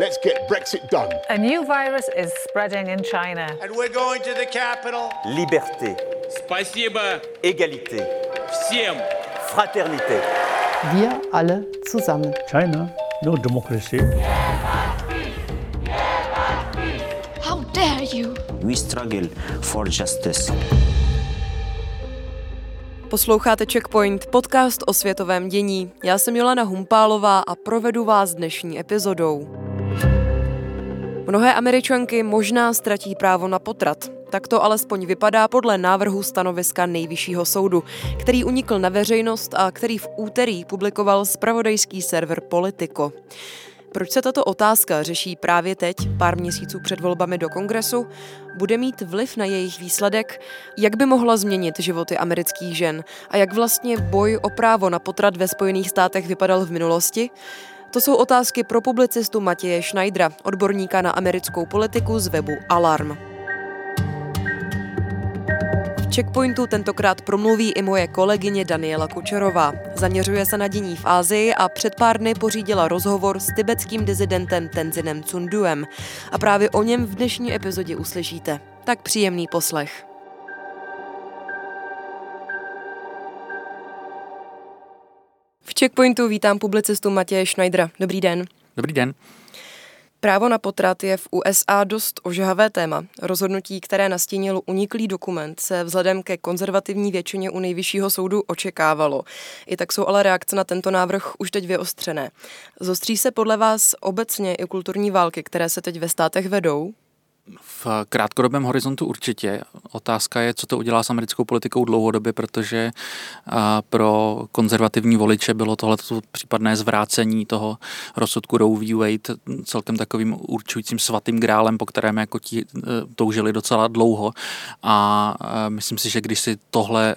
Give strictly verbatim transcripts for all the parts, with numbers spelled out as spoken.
Let's get Brexit done. A new virus is spreading in China. And we're going to the capital. Liberté. Спасибо. Egalité. Всем. Fraternité. Wir alle zusammen. China, no democracy. How dare you? We struggle for justice. Posloucháte Checkpoint, podcast o světovém dění. Já jsem Jelena Humpálová a provedu vás dnešní epizodou. Mnohé Američanky možná ztratí právo na potrat. Tak to alespoň vypadá podle návrhu stanoviska Nejvyššího soudu, který unikl na veřejnost a který v úterý publikoval zpravodajský server Politico. Proč se tato otázka řeší právě teď, pár měsíců před volbami do Kongresu? Bude mít vliv na jejich výsledek? Jak by mohla změnit životy amerických žen? A jak vlastně boj o právo na potrat ve Spojených státech vypadal v minulosti? To jsou otázky pro publicistu Matěje Schneidera, odborníka na americkou politiku z webu Alarm. V Checkpointu tentokrát promluví i moje kolegyně Daniela Kučerová. Zaměřuje se na dění v Asii a před pár dny pořídila rozhovor s tibetským disidentem Tenzinem Tsunduem. A právě o něm v dnešní epizodě uslyšíte. Tak příjemný poslech. V Checkpointu vítám publicistu Matěje Schneidera. Dobrý den. Dobrý den. Právo na potrat je v U S A dost ožahavé téma. Rozhodnutí, které nastínilo uniklý dokument, se vzhledem ke konzervativní většině u Nejvyššího soudu očekávalo. I tak jsou ale reakce na tento návrh už teď vyostřené. Zostří se podle vás obecně i kulturní války, které se teď ve státech vedou? V krátkodobém horizontu určitě. Otázka je, co to udělá s americkou politikou dlouhodobě, protože pro konzervativní voliče bylo tohleto případné zvrácení toho rozsudku Roe v. Wade celkem takovým určujícím svatým grálem, po kterém jako ti toužili docela dlouho. A myslím si, že když si tohle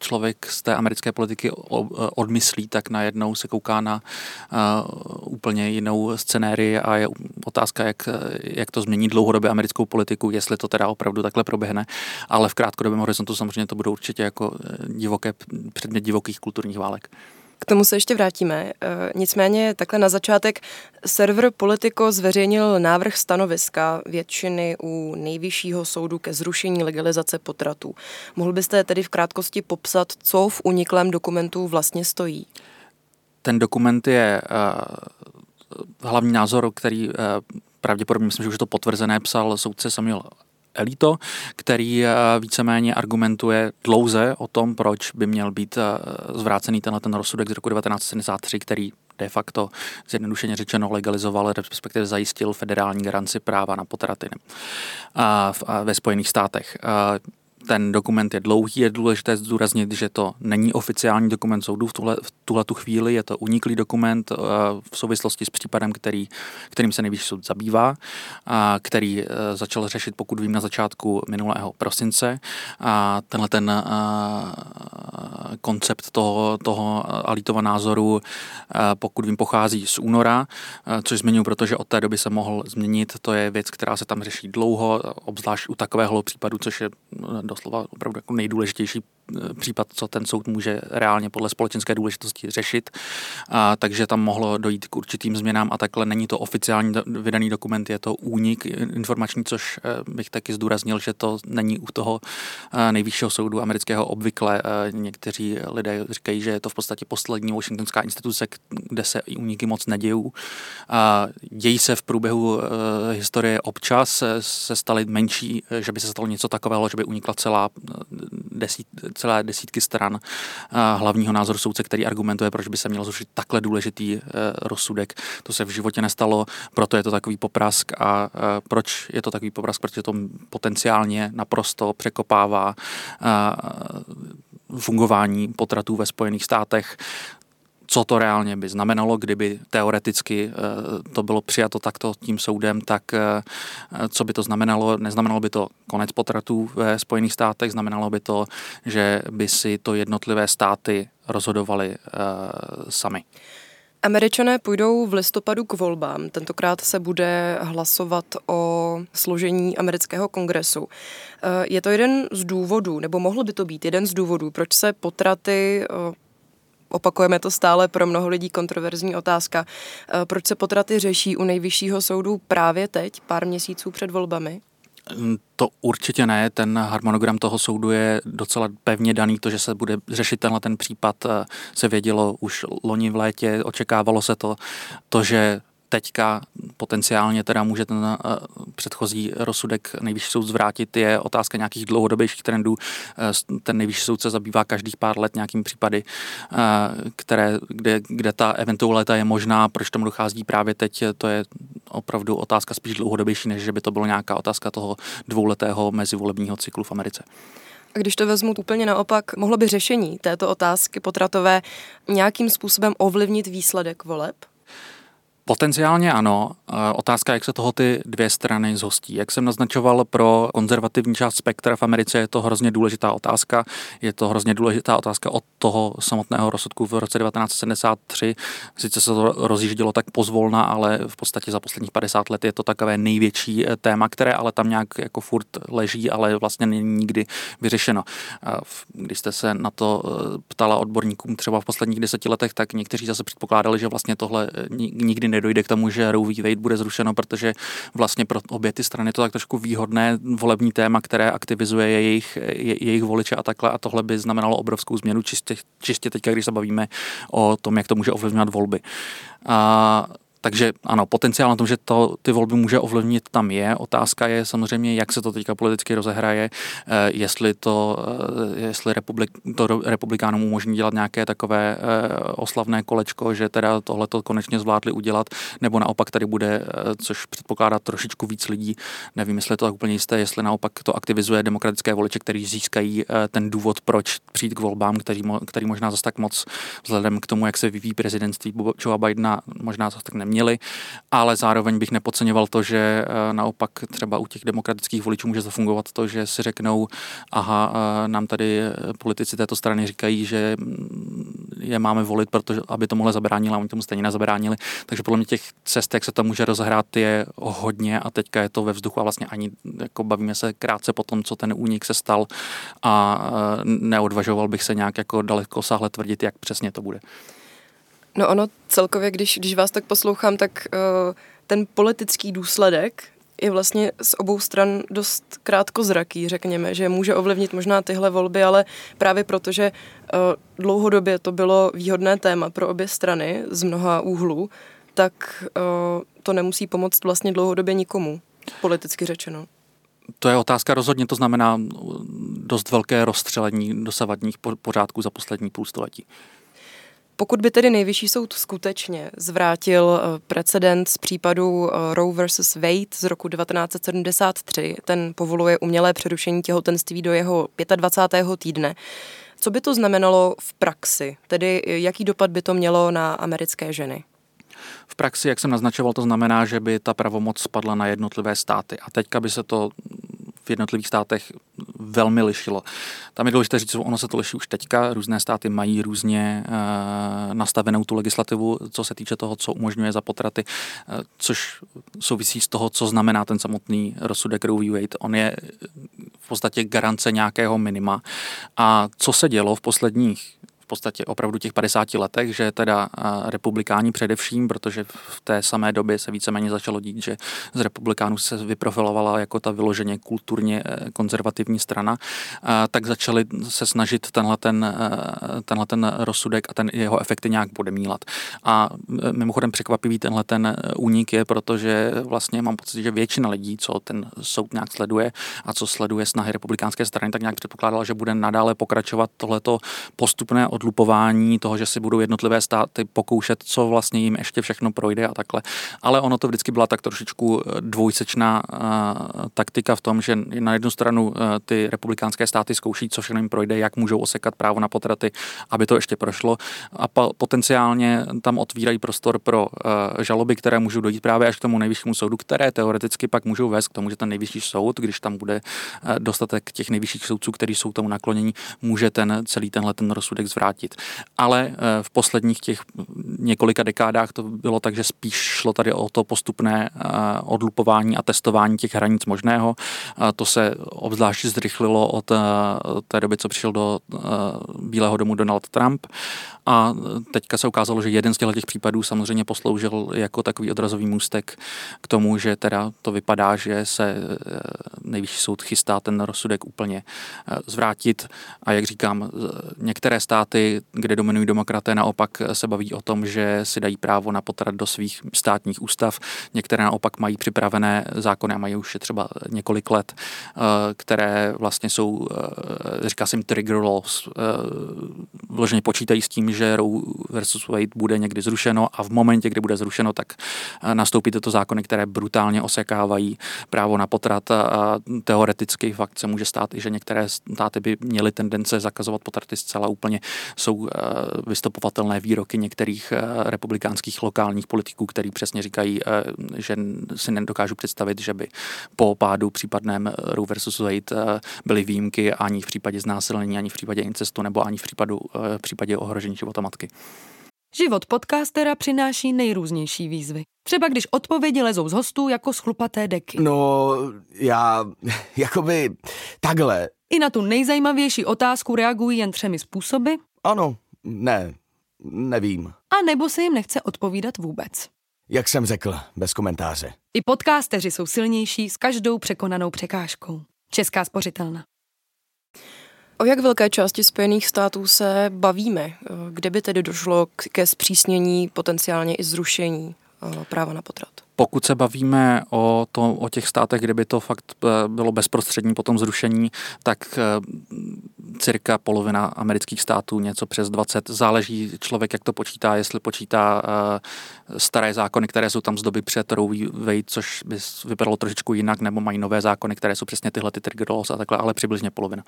člověk z té americké politiky odmyslí, tak najednou se kouká na úplně jinou scenérii a je otázka, jak, jak to změní dlouhodobě americkou politiku, jestli to teda opravdu takhle proběhne, ale v krátkodobém horizontu samozřejmě to budou určitě jako divoké, předmět divokých kulturních válek. K tomu se ještě vrátíme. Nicméně takhle na začátek server Politico zveřejnil návrh stanoviska většiny u Nejvyššího soudu ke zrušení legalizace potratů. Mohl byste tedy v krátkosti popsat, co v uniklém dokumentu vlastně stojí? Ten dokument je uh, hlavní názor, který uh, pravděpodobně, myslím, že už to potvrzené, psal soudce Samuel Alito, který víceméně argumentuje dlouze o tom, proč by měl být zvrácený tenhle ten rozsudek z roku devatenáct sedmdesát tři, který de facto zjednodušeně řečeno legalizoval, respektive zajistil federální garanci práva na potraty ve Spojených státech. Ten dokument je dlouhý, je důležité zdůraznit, že to není oficiální dokument soudu v tuhle, v tuhle tu chvíli, je to uniklý dokument uh, v souvislosti s případem, který, kterým se Nejvyšší soud zabývá, uh, který uh, začal řešit, pokud vím, na začátku minulého prosince. A uh, tenhle ten uh, koncept toho, toho Alitova názoru, uh, pokud vím, pochází z února, uh, což zmiňuji, protože od té doby se mohl změnit. To je věc, která se tam řeší dlouho, obzvlášť u takového případu, což je uh, doslova opravdu jako nejdůležitější případ, co ten soud může reálně podle společenské důležitosti řešit. A, takže tam mohlo dojít k určitým změnám a takhle není to oficiální vydaný dokument, je to únik informační, což bych taky zdůraznil, že to není u toho Nejvyššího soudu amerického obvykle. Někteří lidé říkají, že je to v podstatě poslední washingtonská instituce, kde se úniky moc nedějou. A dějí se v průběhu historie občas, se staly menší, že by se stalo něco takového, že by unikla celá desít, celé desítky stran hlavního názoru soudce, který argumentuje, proč by se měl zrušit takhle důležitý rozsudek. To se v životě nestalo, proto je to takový poprask a proč je to takový poprask, protože to potenciálně naprosto překopává fungování potratů ve Spojených státech. Co to reálně by znamenalo, kdyby teoreticky to bylo přijato takto tím soudem, tak co by to znamenalo? Neznamenalo by to konec potratů ve Spojených státech, znamenalo by to, že by si to jednotlivé státy rozhodovaly sami. Američané půjdou v listopadu k volbám. Tentokrát se bude hlasovat o složení amerického kongresu. Je to jeden z důvodů, nebo mohl by to být jeden z důvodů, proč se potraty opakujeme to stále, pro mnoho lidí kontroverzní otázka. Proč se potraty řeší u nejvyššího soudu právě teď, pár měsíců před volbami? To určitě ne, ten harmonogram toho soudu je docela pevně daný, to, že se bude řešit tenhle ten případ, se vědělo už loni v létě, očekávalo se to, to, že teďka potenciálně teda může ten předchozí rozsudek nejvyšší soud zvrátit, je otázka nějakých dlouhodobějších trendů. Ten nejvyšší soud se zabývá každých pár let nějakým případy, které, kde, kde ta eventualita je možná, proč tomu dochází právě teď, to je opravdu otázka spíš dlouhodobější, než že by to bylo nějaká otázka toho dvouletého mezivolebního cyklu v Americe. A když to vezmu úplně naopak, mohlo by řešení této otázky potratové nějakým způsobem ovlivnit výsledek voleb? Potenciálně ano. Otázka, jak se toho ty dvě strany zhostí. Jak jsem naznačoval, pro konzervativní část spektra v Americe je to hrozně důležitá otázka. Je to hrozně důležitá otázka od toho samotného rozsudku v roce devatenáct set sedmdesát tři. Sice se to rozjíždělo tak pozvolna, ale v podstatě za posledních padesát let je to takové největší téma, které ale tam nějak jako furt leží, ale vlastně není nikdy vyřešeno. Když jste se na to ptala odborníkům třeba v posledních deseti letech, tak někteří zase předpokládali, že vlastně tohle nikdy nedojde k tomu, že Roe v. Wade bude zrušeno, protože vlastně pro obě ty strany to tak trošku výhodné volební téma, které aktivizuje jejich, je, jejich voliče a takhle, a tohle by znamenalo obrovskou změnu čistě, čistě teďka, když se bavíme o tom, jak to může ovlivňovat volby. A takže ano, potenciál na tom, že to, ty volby může ovlivnit, tam je. Otázka je samozřejmě, jak se to teďka politicky rozehraje, jestli to, jestli republik, to republikánům umožní dělat nějaké takové oslavné kolečko, že teda tohleto konečně zvládli udělat, nebo naopak tady bude, což předpokládá trošičku víc lidí, nevím, jestli je to tak úplně jisté, jestli naopak to aktivizuje demokratické voliče, kteří získají ten důvod, proč přijít k volbám, který, který možná zase tak moc vzhledem k tomu, jak se vyvíjí prezidentství Joea Bidena, možná zase tak neměl. Měli, ale zároveň bych nepodceňoval to, že naopak třeba u těch demokratických voličů může zafungovat to, že si řeknou, aha, nám tady politici této strany říkají, že je máme volit, protože aby tomuhle zabránili, a oni tomu stejně nezabránili. Takže podle mě těch cest, jak se tam může rozhrát, je hodně a teďka je to ve vzduchu a vlastně ani jako bavíme se krátce po tom, co ten únik se stal, a neodvažoval bych se nějak jako dalekosáhle tvrdit, jak přesně to bude. No ono celkově, když, když vás tak poslouchám, tak uh, ten politický důsledek je vlastně z obou stran dost krátkozraký, řekněme, že může ovlivnit možná tyhle volby, ale právě proto, že uh, dlouhodobě to bylo výhodné téma pro obě strany z mnoha úhlů, tak uh, to nemusí pomoct vlastně dlouhodobě nikomu, politicky řečeno. To je otázka rozhodně, to znamená dost velké rozstřelení dosavadních pořádků za poslední půlstoletí. Pokud by tedy nejvyšší soud skutečně zvrátil precedent z případu Roe versus Wade z roku devatenáct set sedmdesát tři, ten povoluje umělé přerušení těhotenství do jeho dvacátého pátého týdne, co by to znamenalo v praxi, tedy jaký dopad by to mělo na americké ženy? V praxi, jak jsem naznačoval, to znamená, že by ta pravomoc spadla na jednotlivé státy a teďka by se to v jednotlivých státech velmi lišilo. Tam je důležité říct, ono se to liší už teďka, různé státy mají různě e, nastavenou tu legislativu, co se týče toho, co umožňuje za potraty, e, což souvisí s toho, co znamená ten samotný rozsudek Roe v. Wade. On je v podstatě garance nějakého minima. A co se dělo v posledních v podstatě opravdu těch padesáti letech, že teda republikáni především, protože v té samé době se víceméně začalo dít, že z republikánů se vyprofilovala jako ta vyloženě kulturně konzervativní strana, tak začali se snažit tenhle ten, tenhle ten rozsudek a ten jeho efekty nějak podemílat. A mimochodem překvapivý tenhle ten únik je, protože vlastně mám pocit, že většina lidí, co ten soud nějak sleduje a co sleduje snahy republikánské strany, tak nějak předpokládala, že bude nadále pokračovat tohleto postupné od lupování toho, že si budou jednotlivé státy pokoušet, co vlastně jim ještě všechno projde a takhle. Ale ono to vždycky byla tak trošičku dvojsečná uh, taktika v tom, že na jednu stranu uh, ty republikánské státy zkouší, co všechno jim projde, jak můžou osekat právo na potraty, aby to ještě prošlo. A pa- potenciálně tam otvírají prostor pro uh, žaloby, které můžou dojít právě až k tomu nejvyššímu soudu, které teoreticky pak můžou vést k tomu, že ten nejvyšší soud, když tam bude uh, dostatek těch nejvyšších soudců, kteří jsou tomu nakloněni, může ten celý tenhle ten rozsudek zvrátit vrátit. Ale v posledních těch několika dekádách to bylo tak, že spíš šlo tady o to postupné odlupování a testování těch hranic možného. To se obzvlášť zrychlilo od té doby, co přišel do Bílého domu Donald Trump. A teďka se ukázalo, že jeden z těch případů samozřejmě posloužil jako takový odrazový můstek k tomu, že teda to vypadá, že se nejvyšší soud chystá ten rozsudek úplně zvrátit. A jak říkám, některé státy, kde dominují demokraté, naopak se baví o tom, že si dají právo na potrat do svých státních ústav. Některé naopak mají připravené zákony a mají už třeba několik let, které vlastně jsou, říká se jim trigger laws, vloženě počítají s tím, že Roe versus Wade bude někdy zrušeno a v momentě, kdy bude zrušeno, tak nastoupí tyto zákony, které brutálně osekávají právo na potrat a teoreticky fakt se může stát i, že některé státy by měly tendence zakazovat potraty zcela úplně. Jsou vystupovatelné výroky některých republikánských lokálních politiků, který přesně říkají, že si nedokážu představit, že by po pádu případném Roe versus Wade byly výjimky ani v případě znásilnění, ani v případě incestu nebo ani v případu, v případě ohrožení života matky. Život podcastera přináší nejrůznější výzvy. Třeba když odpovědi lezou z hostů jako z chlupaté deky. No, já, jakoby, takhle. I na tu nejzajímavější otázku reagují jen třemi způsoby. Ano, ne, nevím. A nebo se jim nechce odpovídat vůbec. Jak jsem řekl, bez komentáře. I podcasteři jsou silnější s každou překonanou překážkou. Česká spořitelna. O jak velké části Spojených států se bavíme? Kde by tedy došlo ke zpřísnění, potenciálně i zrušení práva na potrat? Pokud se bavíme o, to, o těch státech, kde by to fakt bylo bezprostřední po tom zrušení, tak cirka polovina amerických států, něco přes dvacet. Záleží člověk, jak to počítá, jestli počítá staré zákony, které jsou tam z doby před Roe v. Wade, což by vypadalo trošičku jinak, nebo mají nové zákony, které jsou přesně tyhle ty trigger laws a takhle, ale přibližně polovina.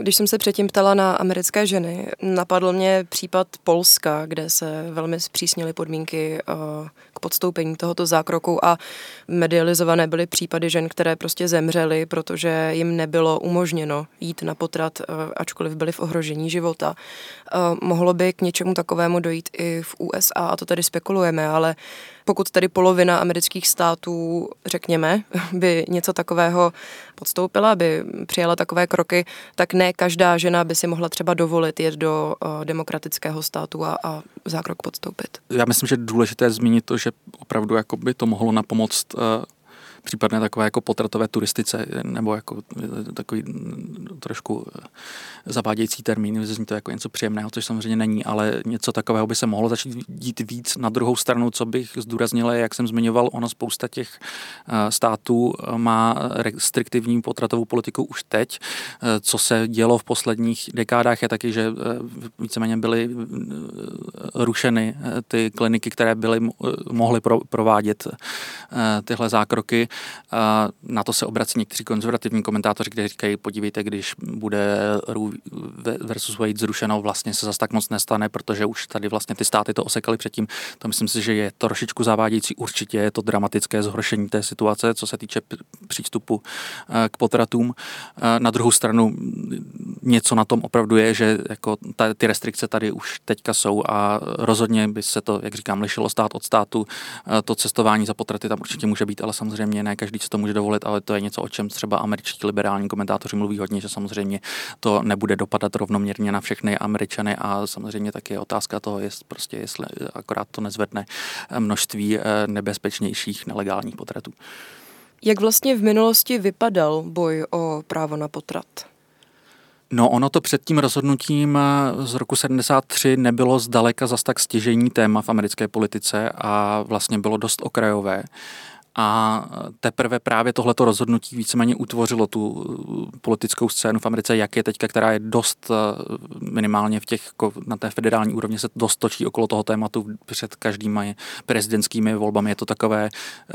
Když jsem se předtím ptala na americké ženy, napadl mě případ Polska, kde se velmi zpřísnily podmínky k podstoupení tohoto zákroku a medializované byly případy žen, které prostě zemřely, protože jim nebylo umožněno jít na potrat, ačkoliv byly v ohrožení života. Mohlo by k něčemu takovému dojít i v U S A, a to tady spekulujeme, ale pokud tady polovina amerických států, řekněme, by něco takového podstoupila, by přijala takové kroky, tak ne každá žena by si mohla třeba dovolit jet do uh, demokratického státu a, a zákrok podstoupit. Já myslím, že důležité zmínit to, že opravdu jako by to mohlo napomoct uh, případně takové jako potratové turistice, nebo jako takový trošku zavádějící termín, zní to jako něco příjemného, což samozřejmě není, ale něco takového by se mohlo začít dít víc. Na druhou stranu, co bych zdůraznila, jak jsem zmiňoval, ono spousta těch států má restriktivní potratovou politiku už teď. Co se dělo v posledních dekádách je taky, že víceméně byly rušeny ty kliniky, které byly, mohly provádět tyhle zákroky. Na to se obrací někteří konzervativní komentátoři, kteří říkají, podívejte, když bude Roe versus Wade zrušeno, vlastně se zas tak moc nestane, protože už tady vlastně ty státy to osekaly předtím. To myslím si, že je trošičku zavádějící. Určitě je to dramatické zhoršení té situace, co se týče přístupu k potratům. Na druhou stranu něco na tom opravdu je, že jako ta, ty restrikce tady už teďka jsou a rozhodně by se to, jak říkám, lišilo stát od státu. To cestování za potraty tam určitě může být, ale samozřejmě ne každý si to může dovolit, ale to je něco, o čem třeba američtí liberální komentátoři mluví hodně, že samozřejmě to nebude dopadat rovnoměrně na všechny Američany a samozřejmě taky je otázka toho, jest prostě, jestli akorát to nezvedne množství nebezpečnějších nelegálních potratů. Jak vlastně v minulosti vypadal boj o právo na potrat? No ono to před tím rozhodnutím z roku sedmdesát tři nebylo zdaleka zas tak stěžejní téma v americké politice a vlastně bylo dost okrajové. A teprve právě tohleto rozhodnutí víceméně utvořilo tu politickou scénu v Americe, jak je teďka, která je dost minimálně v těch, na té federální úrovni se dost točí okolo toho tématu před každými prezidentskými volbami. Je to takové,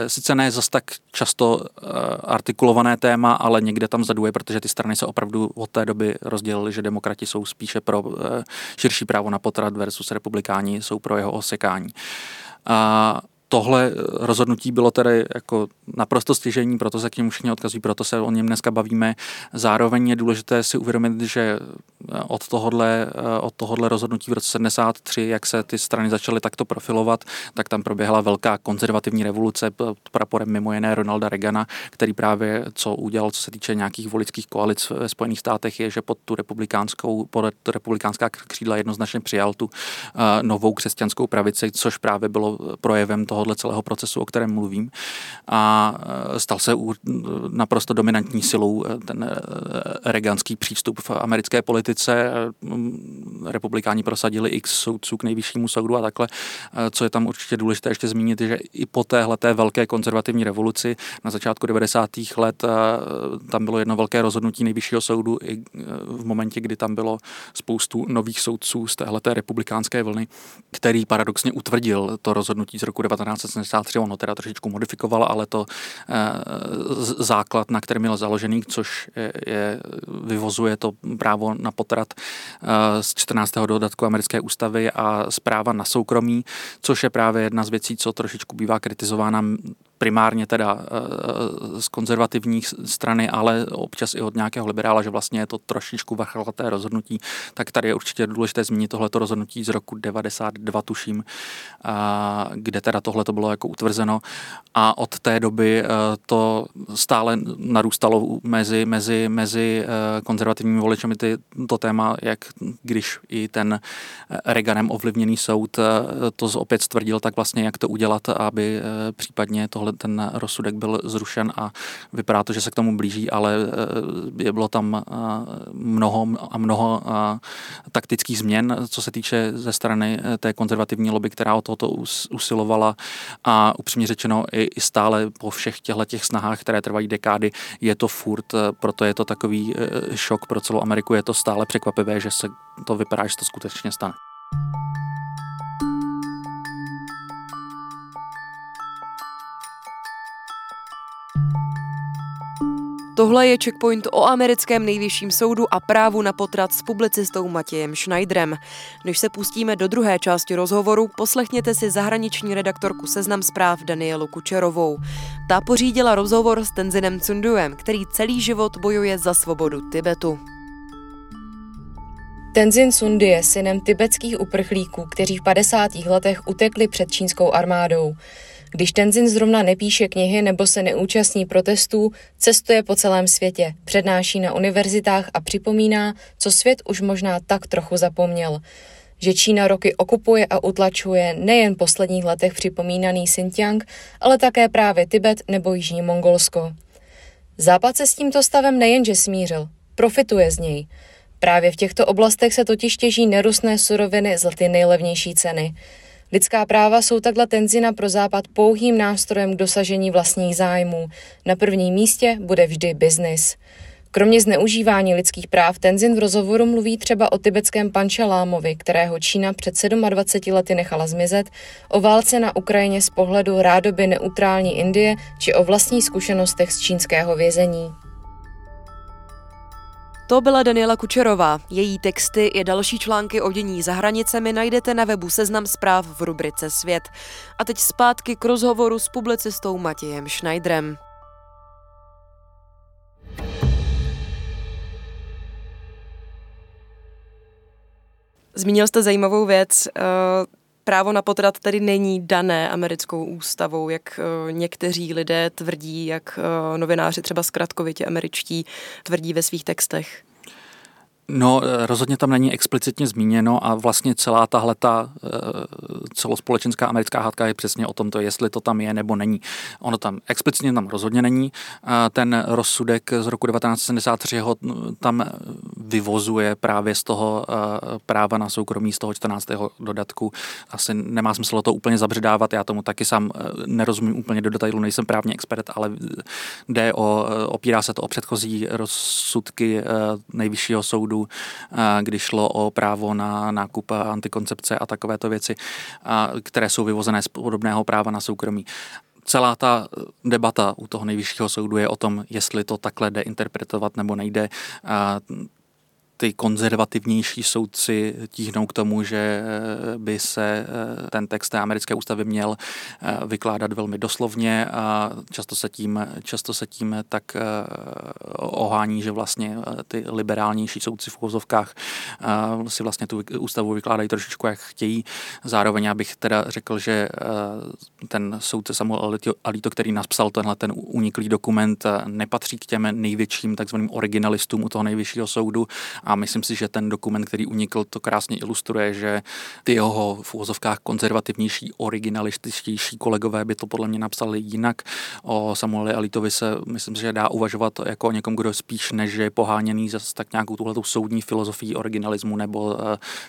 sice ne zas tak často artikulované téma, ale někde tam zaduje, protože ty strany se opravdu od té doby rozdělily, že demokrati jsou spíše pro širší právo na potrat versus republikáni jsou pro jeho osekání. A tohle rozhodnutí bylo tedy jako naprosto stěžejní, proto se k němu všichni odkazují, proto se o něm dneska bavíme. Zároveň je důležité si uvědomit, že od tohodle, od tohodle rozhodnutí v roce sedmdesát tři, jak se ty strany začaly takto profilovat, tak tam proběhla velká konzervativní revoluce pod praporem mimo jiné Ronalda Reagana, který právě co udělal, co se týče nějakých voličských koalic ve Spojených státech, je, že pod tu republikánskou, pod republikánská křídla jednoznačně přijal tu novou křesťanskou pravici, což právě bylo projevem toho tohohle celého procesu, o kterém mluvím, a stal se naprosto dominantní silou ten reaganský přístup v americké politice. Republikáni prosadili x soudců k nejvyššímu soudu a takhle, co je tam určitě důležité ještě zmínit, že i po téhleté velké konzervativní revoluci na začátku devadesátých let tam bylo jedno velké rozhodnutí nejvyššího soudu i v momentě, kdy tam bylo spoustu nových soudců z téhleté republikánské vlny, který paradoxně utvrdil to rozhodnutí z roku devatenáct set sedmdesát tři, ono teda trošičku modifikoval, ale to e, základ, na kterém byl založený, což je, je, vyvozuje to právo na potrat e, z čtrnáctého dodatku americké ústavy a práva na soukromí, což je právě jedna z věcí, co trošičku bývá kritizována primárně teda z konzervativních strany, ale občas i od nějakého liberála, že vlastně je to trošičku vachlaté rozhodnutí, tak tady je určitě důležité zmínit tohleto rozhodnutí z roku devadesát dva, tuším, kde teda tohleto bylo jako utvrzeno, a od té doby to stále narůstalo mezi, mezi, mezi konzervativními voličemi ty, to téma, jak když i ten Reaganem ovlivněný soud to opět stvrdil, tak vlastně jak to udělat, aby případně tohle ten rozsudek byl zrušen, a vypadá to, že se k tomu blíží, ale je bylo tam mnoho a mnoho taktických změn, co se týče ze strany té konzervativní lobby, která o toto usilovala, a upřímně řečeno i stále po všech těchto těch snahách, které trvají dekády, je to furt, proto je to takový šok pro celou Ameriku, je to stále překvapivé, že se to vypadá, že to skutečně stane. Tohle je Checkpoint o americkém nejvyšším soudu a právu na potrat s publicistou Matějem Schneiderem. Než se pustíme do druhé části rozhovoru, poslechněte si zahraniční redaktorku Seznam zpráv Danielu Kučerovou. Ta pořídila rozhovor s Tenzinem Tsunduem, který celý život bojuje za svobodu Tibetu. Tenzin Tsundue je synem tibetských uprchlíků, kteří v padesátých letech utekli před čínskou armádou. Když Tenzin zrovna nepíše knihy nebo se neúčastní protestů, cestuje po celém světě, přednáší na univerzitách a připomíná, co svět už možná tak trochu zapomněl. Že Čína roky okupuje a utlačuje nejen v posledních letech připomínaný Xinjiang, ale také právě Tibet nebo Jižní Mongolsko. Západ se s tímto stavem nejenže smířil, profituje z něj. Právě v těchto oblastech se totiž těží nerostné suroviny za ty nejlevnější ceny. Lidská práva jsou takhle Tenzina pro Západ pouhým nástrojem k dosažení vlastních zájmů. Na prvním místě bude vždy biznis. Kromě zneužívání lidských práv Tenzin v rozhovoru mluví třeba o tibetském pančalámovi, kterého Čína před dvaceti sedmi lety nechala zmizet, o válce na Ukrajině z pohledu rádoby neutrální Indie či o vlastních zkušenostech z čínského vězení. To byla Daniela Kučerová. Její texty i další články o dění za hranicemi najdete na webu Seznam zpráv v rubrice Svět. A teď zpátky k rozhovoru s publicistou Matějem Schneiderem. Zmínil jste zajímavou věc. Právo na potrat tedy není dané americkou ústavou, jak někteří lidé tvrdí, jak novináři třeba zkratkovitě američtí tvrdí ve svých textech. No, rozhodně tam není explicitně zmíněno, a vlastně celá tahleta celospolečenská americká hádka je přesně o tom, to, jestli to tam je nebo není. Ono tam explicitně tam rozhodně není. Ten rozsudek z roku devatenáct set sedmdesát tři ho tam vyvozuje právě z toho práva na soukromí, z toho čtrnáctého dodatku. Asi nemá smysl to úplně zabředávat, já tomu taky sám nerozumím úplně do detailu, nejsem právní expert, ale jde o, opírá se to o předchozí rozsudky nejvyššího soudu, když šlo o právo na nákup antikoncepce a takovéto věci, které jsou vyvozené z podobného práva na soukromí. Celá ta debata u toho nejvyššího soudu je o tom, jestli to takhle jde interpretovat nebo nejde. ty konzervativnější soudci tíhnou k tomu, že by se ten text té americké ústavy měl vykládat velmi doslovně a často se tím, často se tím tak ohání, že vlastně ty liberálnější soudci v uvozovkách si vlastně tu ústavu vykládají trošičku jak chtějí. Zároveň já bych teda řekl, že ten soudce Samuel Alito, který napsal tenhle ten uniklý dokument, nepatří k těm největším takzvaným originalistům u toho nejvyššího soudu a myslím si, že ten dokument, který unikl, to krásně ilustruje, že ty jeho v uvozovkách konzervativnější, originalističtější kolegové by to podle mě napsali jinak. O Samueli Alitovi se myslím si, že dá uvažovat jako o někom, kdo spíš než je poháněný zase tak nějakou tuhletou soudní filozofii originalismu, nebo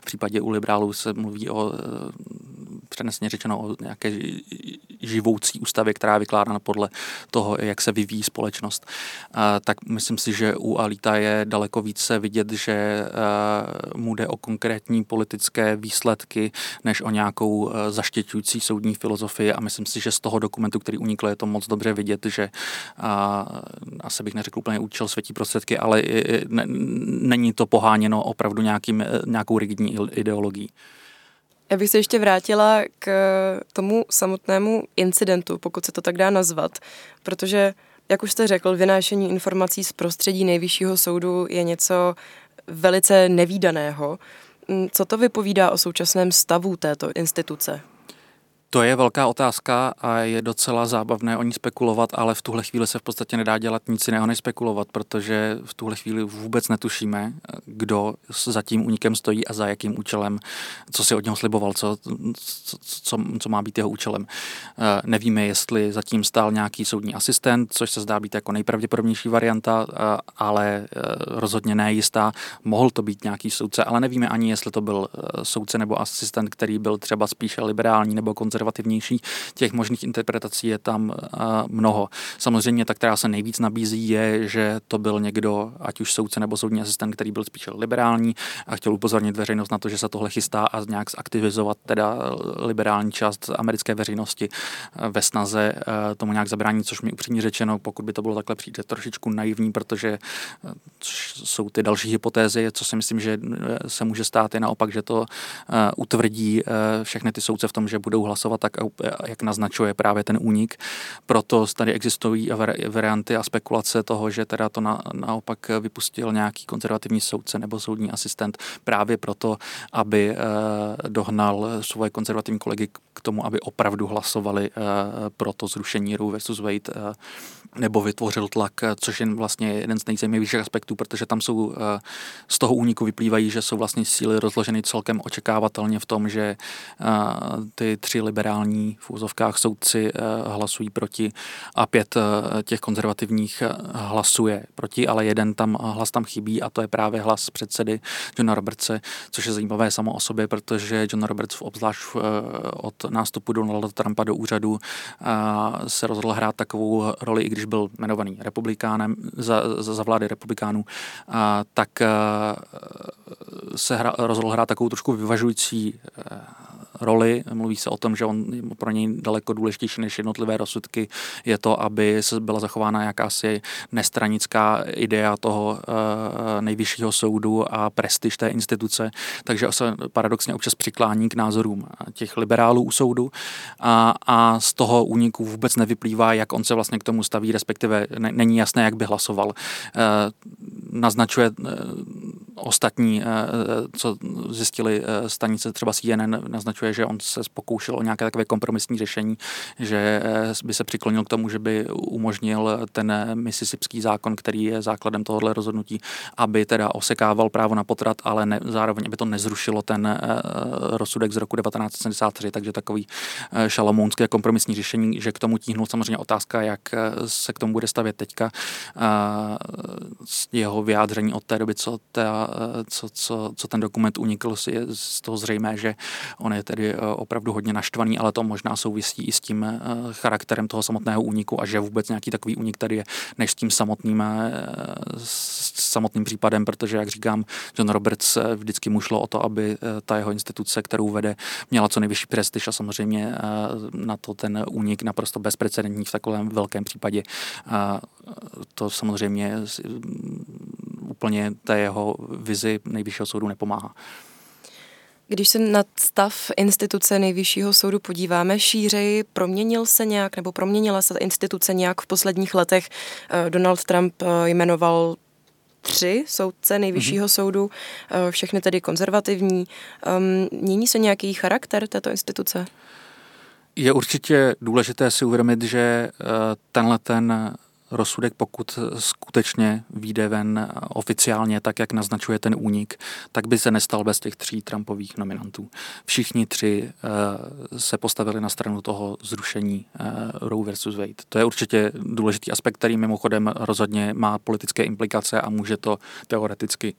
v případě u liberálů se mluví o přenesně řečeno o nějaké živoucí ústavě, která je vykládána podle toho, jak se vyvíjí společnost. Tak myslím si, že u Alita je daleko více vidět, že mu jde o konkrétní politické výsledky, než o nějakou zaštěťující soudní filozofii a myslím si, že z toho dokumentu, který unikl, je to moc dobře vidět, že asi bych neřekl úplně účel světí prostředky, ale není to poháněno opravdu nějakým, nějakou rigidní ideologií. Já bych se ještě vrátila k tomu samotnému incidentu, pokud se to tak dá nazvat, protože, jak už jste řekl, vynášení informací z prostředí nejvyššího soudu je něco velice nevídaného. Co to vypovídá o současném stavu této instituce? To je velká otázka a je docela zábavné o ní spekulovat, ale v tuhle chvíli se v podstatě nedá dělat nic jiného než spekulovat, protože v tuhle chvíli vůbec netušíme, kdo za tím únikem stojí a za jakým účelem, co si od něho sliboval, co, co, co má být jeho účelem. Nevíme, jestli zatím stál nějaký soudní asistent, což se zdá být jako nejpravděpodobnější varianta, ale rozhodně nejistá. Mohl to být nějaký soudce, ale nevíme ani, jestli to byl soudce nebo asistent, který byl třeba spíše liberální nebo konzervativní. konzervativnější, těch možných interpretací je tam mnoho. Samozřejmě ta, která se nejvíc nabízí, je, že to byl někdo, ať už soudce nebo soudní asistent, který byl spíše liberální a chtěl upozornit veřejnost na to, že se tohle chystá a nějak zaktivizovat teda liberální část americké veřejnosti ve snaze tomu nějak zabránit, což mi upřímně řečeno, pokud by to bylo takhle, přijde trošičku naivní, protože jsou ty další hypotézy, co si myslím, že se může stát, je naopak, že to utvrdí všechny ty soudce v tom, že budou hlasovat tak, jak naznačuje právě ten únik. Proto tady existují varianty a spekulace toho, že teda to na, naopak vypustil nějaký konzervativní soudce nebo soudní asistent právě proto, aby dohnal svoje konzervativní kolegy k tomu, aby opravdu hlasovali pro to zrušení Roe versus Wade, nebo vytvořil tlak, což je vlastně jeden z nejzajímavějších aspektů, protože tam jsou, z toho úniku vyplývají, že jsou vlastně síly rozloženy celkem očekávatelně v tom, že ty tři liberální v úzovkách soudci hlasují proti a pět těch konzervativních hlasuje proti, ale jeden tam hlas tam chybí a to je právě hlas předsedy Johna Robertse, což je zajímavé samo o sobě, protože John Roberts obzvlášť od nástupu Donalda Trumpa do úřadu se rozhodl hrát takovou roli, i když byl jmenovaný republikánem za, za vlády republikánů, tak se hra, rozhodl hrát takovou trošku vyvažující roli. Mluví se o tom, že on pro něj daleko důležitější než jednotlivé rozsudky je to, aby se byla zachována jakási nestranická idea toho uh, nejvyššího soudu a prestiž té instituce, takže se paradoxně občas přiklání k názorům těch liberálů u soudu a, a z toho úniku vůbec nevyplývá, jak on se vlastně k tomu staví, respektive ne, není jasné, jak by hlasoval. Uh, naznačuje uh, ostatní, uh, co zjistili uh, stanice třeba C N N, naznačuje, že on se pokoušel o nějaké takové kompromisní řešení, že by se přiklonil k tomu, že by umožnil ten mississipský zákon, který je základem tohohle rozhodnutí, aby teda osekával právo na potrat, ale ne, zároveň aby to nezrušilo ten rozsudek z roku devatenáct set sedmdesát tři, takže takový šalamounské kompromisní řešení, že k tomu tíhnul. Samozřejmě otázka, jak se k tomu bude stavět teďka. Jeho vyjádření od té doby, co, ta, co, co, co ten dokument unikl, je z toho zřejmé, že on je tedy opravdu hodně naštvaný, ale to možná souvisí i s tím charakterem toho samotného úniku a že vůbec nějaký takový únik tady je, než s tím samotným, s samotným případem, protože, jak říkám, John Roberts vždycky mu šlo o to, aby ta jeho instituce, kterou vede, měla co nejvyšší prestiž a samozřejmě na to ten únik naprosto bezprecedentní v takovém velkém případě. To samozřejmě úplně té jeho vizi Nejvyššího soudu nepomáhá. Když se na stav instituce Nejvyššího soudu podíváme šířeji, proměnil se nějak nebo proměnila se instituce nějak v posledních letech? Donald Trump jmenoval tři soudce Nejvyššího mm-hmm. soudu, všechny tedy konzervativní. Mění se nějaký charakter této instituce? Je určitě důležité si uvědomit, že tenhle ten rozsudek, pokud skutečně vyjde ven oficiálně, tak jak naznačuje ten únik, tak by se nestal bez těch tří Trumpových nominantů. Všichni tři uh, se postavili na stranu toho zrušení uh, Roe versus. Wade. To je určitě důležitý aspekt, který mimochodem rozhodně má politické implikace a může to teoreticky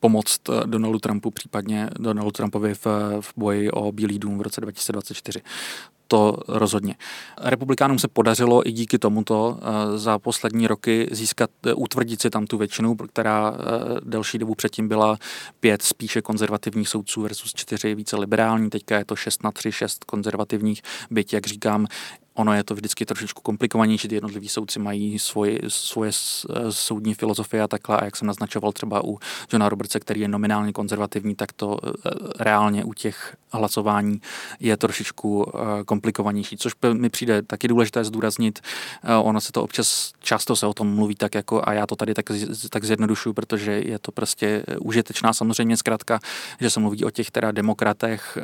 pomoct Donaldu Trumpu, případně Donaldu Trumpovi v, v boji o Bílý dům v roce dva tisíce dvacet čtyři. To rozhodně. Republikánům se podařilo i díky tomuto za poslední roky získat, utvrdit si tam tu většinu, která delší dobu předtím byla pět spíše konzervativních soudců versus čtyři více liberální, teďka je to šest na tři, šest konzervativních, byť, jak říkám, ono je to vždycky trošičku komplikovanější, ty jednotliví soudci mají svoje, svoje soudní filozofie a takhle, a jak jsem naznačoval třeba u Johna Robertse, který je nominálně konzervativní, tak to reálně u těch hlasování je trošičku komplikovanější, což mi přijde taky důležité zdůraznit. Ono se to občas, často se o tom mluví tak jako, a já to tady tak, tak zjednodušuju, protože je to prostě užitečná samozřejmě zkrátka, že se mluví o těch teda demokratech,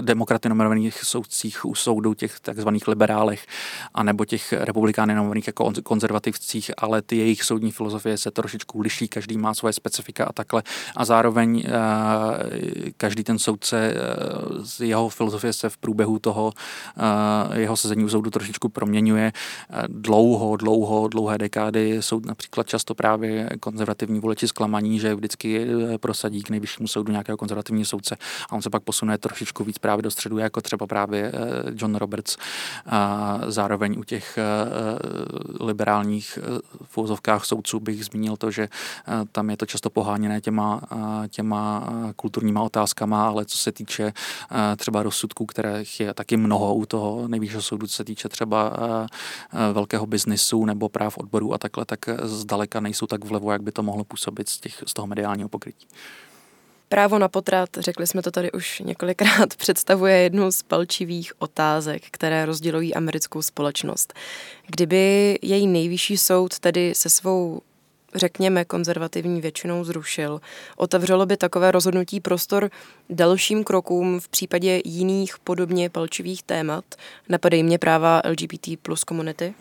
demokraty nominovaných soudcích u soudu, těch takzvaných liberálních a nebo těch republikánů nominovaných jako konzervativcích, ale ty jejich soudní filozofie se trošičku liší, každý má svoje specifika a takhle. A zároveň každý ten soudce, jeho filozofie se v průběhu toho jeho sezení u soudu trošičku proměňuje. Dlouho, dlouho, dlouhé dekády jsou například často právě konzervativní voliči zklamaní, že vždycky prosadí k Nejvyššímu soudu nějakého konzervativního soudce a on se pak posune trošičku víc právě do středu, jako třeba právě John Roberts. A zároveň u těch liberálních filozofkách soudců bych zmínil to, že tam je to často poháněné těma, těma kulturníma otázkama, ale co se týče třeba rozsudků, kterých je taky mnoho u toho Nejvyššího soudu, co se týče třeba velkého biznisu nebo práv odborů a takhle, tak zdaleka nejsou tak vlevo, jak by to mohlo působit z, těch, z toho mediálního pokrytí. Právo na potrat, řekli jsme to tady už několikrát, představuje jednu z palčivých otázek, které rozdělují americkou společnost. Kdyby její Nejvyšší soud tedy se svou, řekněme, konzervativní většinou zrušil, otevřelo by takové rozhodnutí prostor dalším krokům v případě jiných podobně palčivých témat? Napadají mě práva L G B T plus komunity?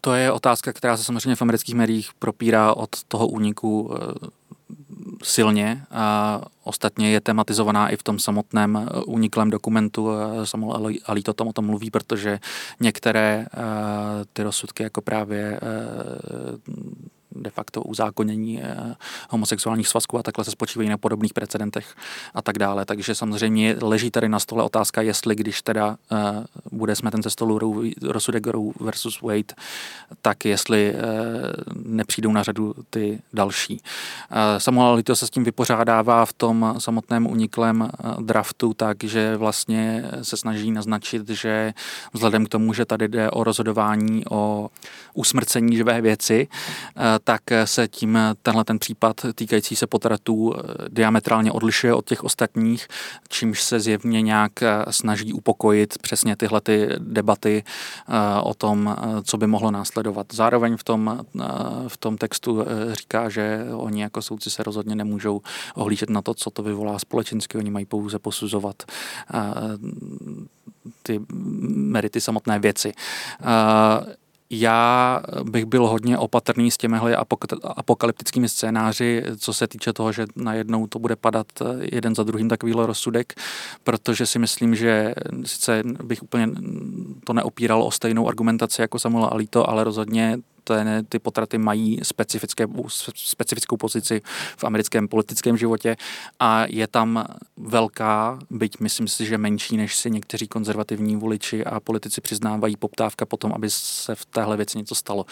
To je otázka, která se samozřejmě v amerických médiích propírá od toho úniku silně a ostatně je tematizovaná i v tom samotném uniklém dokumentu. Samuel Alito tam o tom mluví, protože některé uh, ty rozsudky jako právě uh, de facto uzákonění homosexuálních svazků a takhle se spočívají na podobných precedentech a tak dále. Takže samozřejmě leží tady na stole otázka, jestli když teda uh, bude smeten ze stolu Roe, rozsudek Roe versus Wade, tak jestli uh, nepřijdou na řadu ty další. Uh, Samuel Alito se s tím vypořádává v tom samotném uniklém draftu, takže vlastně se snaží naznačit, že vzhledem k tomu, že tady jde o rozhodování o usmrcení živé věci, uh, tak se tím tenhle ten případ týkající se potratů diametrálně odlišuje od těch ostatních, čímž se zjevně nějak snaží upokojit přesně tyhle ty debaty o tom, co by mohlo následovat. Zároveň v tom, v tom textu říká, že oni jako soudci se rozhodně nemůžou ohlížet na to, co to vyvolá společensky, oni mají pouze posuzovat ty merity samotné věci. Já bych byl hodně opatrný s těmihle apokalyptickými scénáři, co se týče toho, že najednou to bude padat jeden za druhým takovýhle rozsudek, protože si myslím, že sice bych úplně to neopíral o stejnou argumentaci jako Samuel Alito, ale rozhodně Ten, ty potraty mají specifické, specifickou pozici v americkém politickém životě a je tam velká, byť myslím si, že menší, než si někteří konzervativní voliči a politici přiznávají, poptávka potom, aby se v téhle věci něco stalo.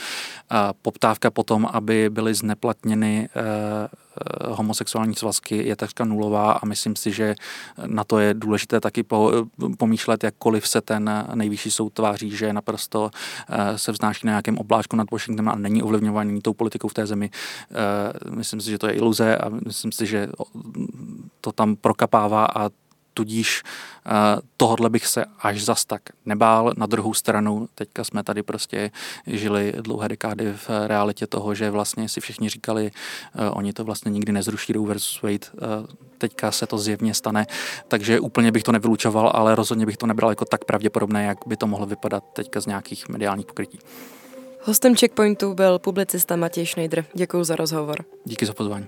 Poptávka potom, aby byly zneplatněny homosexuální svazky je takřka nulová a myslím si, že na to je důležité taky pomýšlet, jakkoliv se ten nejvyšší soud tváří, že naprosto se vznáší na nějakém obláčku nad Washingtonem a není ovlivňovaný tou politikou v té zemi. Myslím si, že to je iluze a myslím si, že to tam prokapává a tudíž tohodle bych se až zas tak nebál. Na druhou stranu, teďka jsme tady prostě žili dlouhé dekády v realitě toho, že vlastně si všichni říkali, oni to vlastně nikdy nezruší Roe versus Wade, teďka se to zjevně stane, takže úplně bych to nevylučoval, ale rozhodně bych to nebral jako tak pravděpodobné, jak by to mohlo vypadat teďka z nějakých mediálních pokrytí. Hostem Checkpointu byl publicista Matěj Schneider. Děkuji za rozhovor. Díky za pozvání.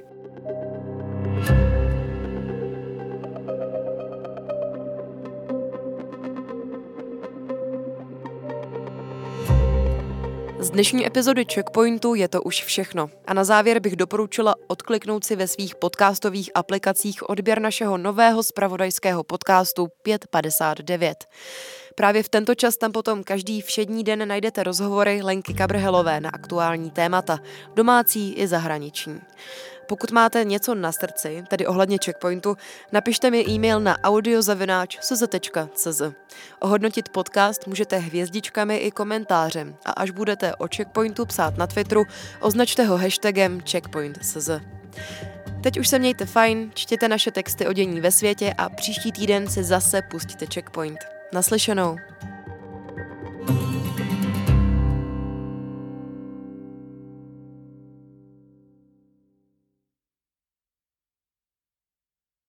Z dnešní epizody Checkpointu je to už všechno. A na závěr bych doporučila odkliknout si ve svých podcastových aplikacích odběr našeho nového zpravodajského podcastu pět padesát devět. Právě v tento čas tam potom každý všední den najdete rozhovory Lenky Kabrhelové na aktuální témata, domácí i zahraniční. Pokud máte něco na srdci, tedy ohledně Checkpointu, napište mi e-mail na audio zavináč s z tečka c z. Ohodnotit podcast můžete hvězdičkami i komentářem a až budete o Checkpointu psát na Twitteru, označte ho hashtagem Checkpoint S Z. Teď už se mějte fajn, čtěte naše texty o dění ve světě a příští týden si zase pustíte Checkpoint. Naslyšenou.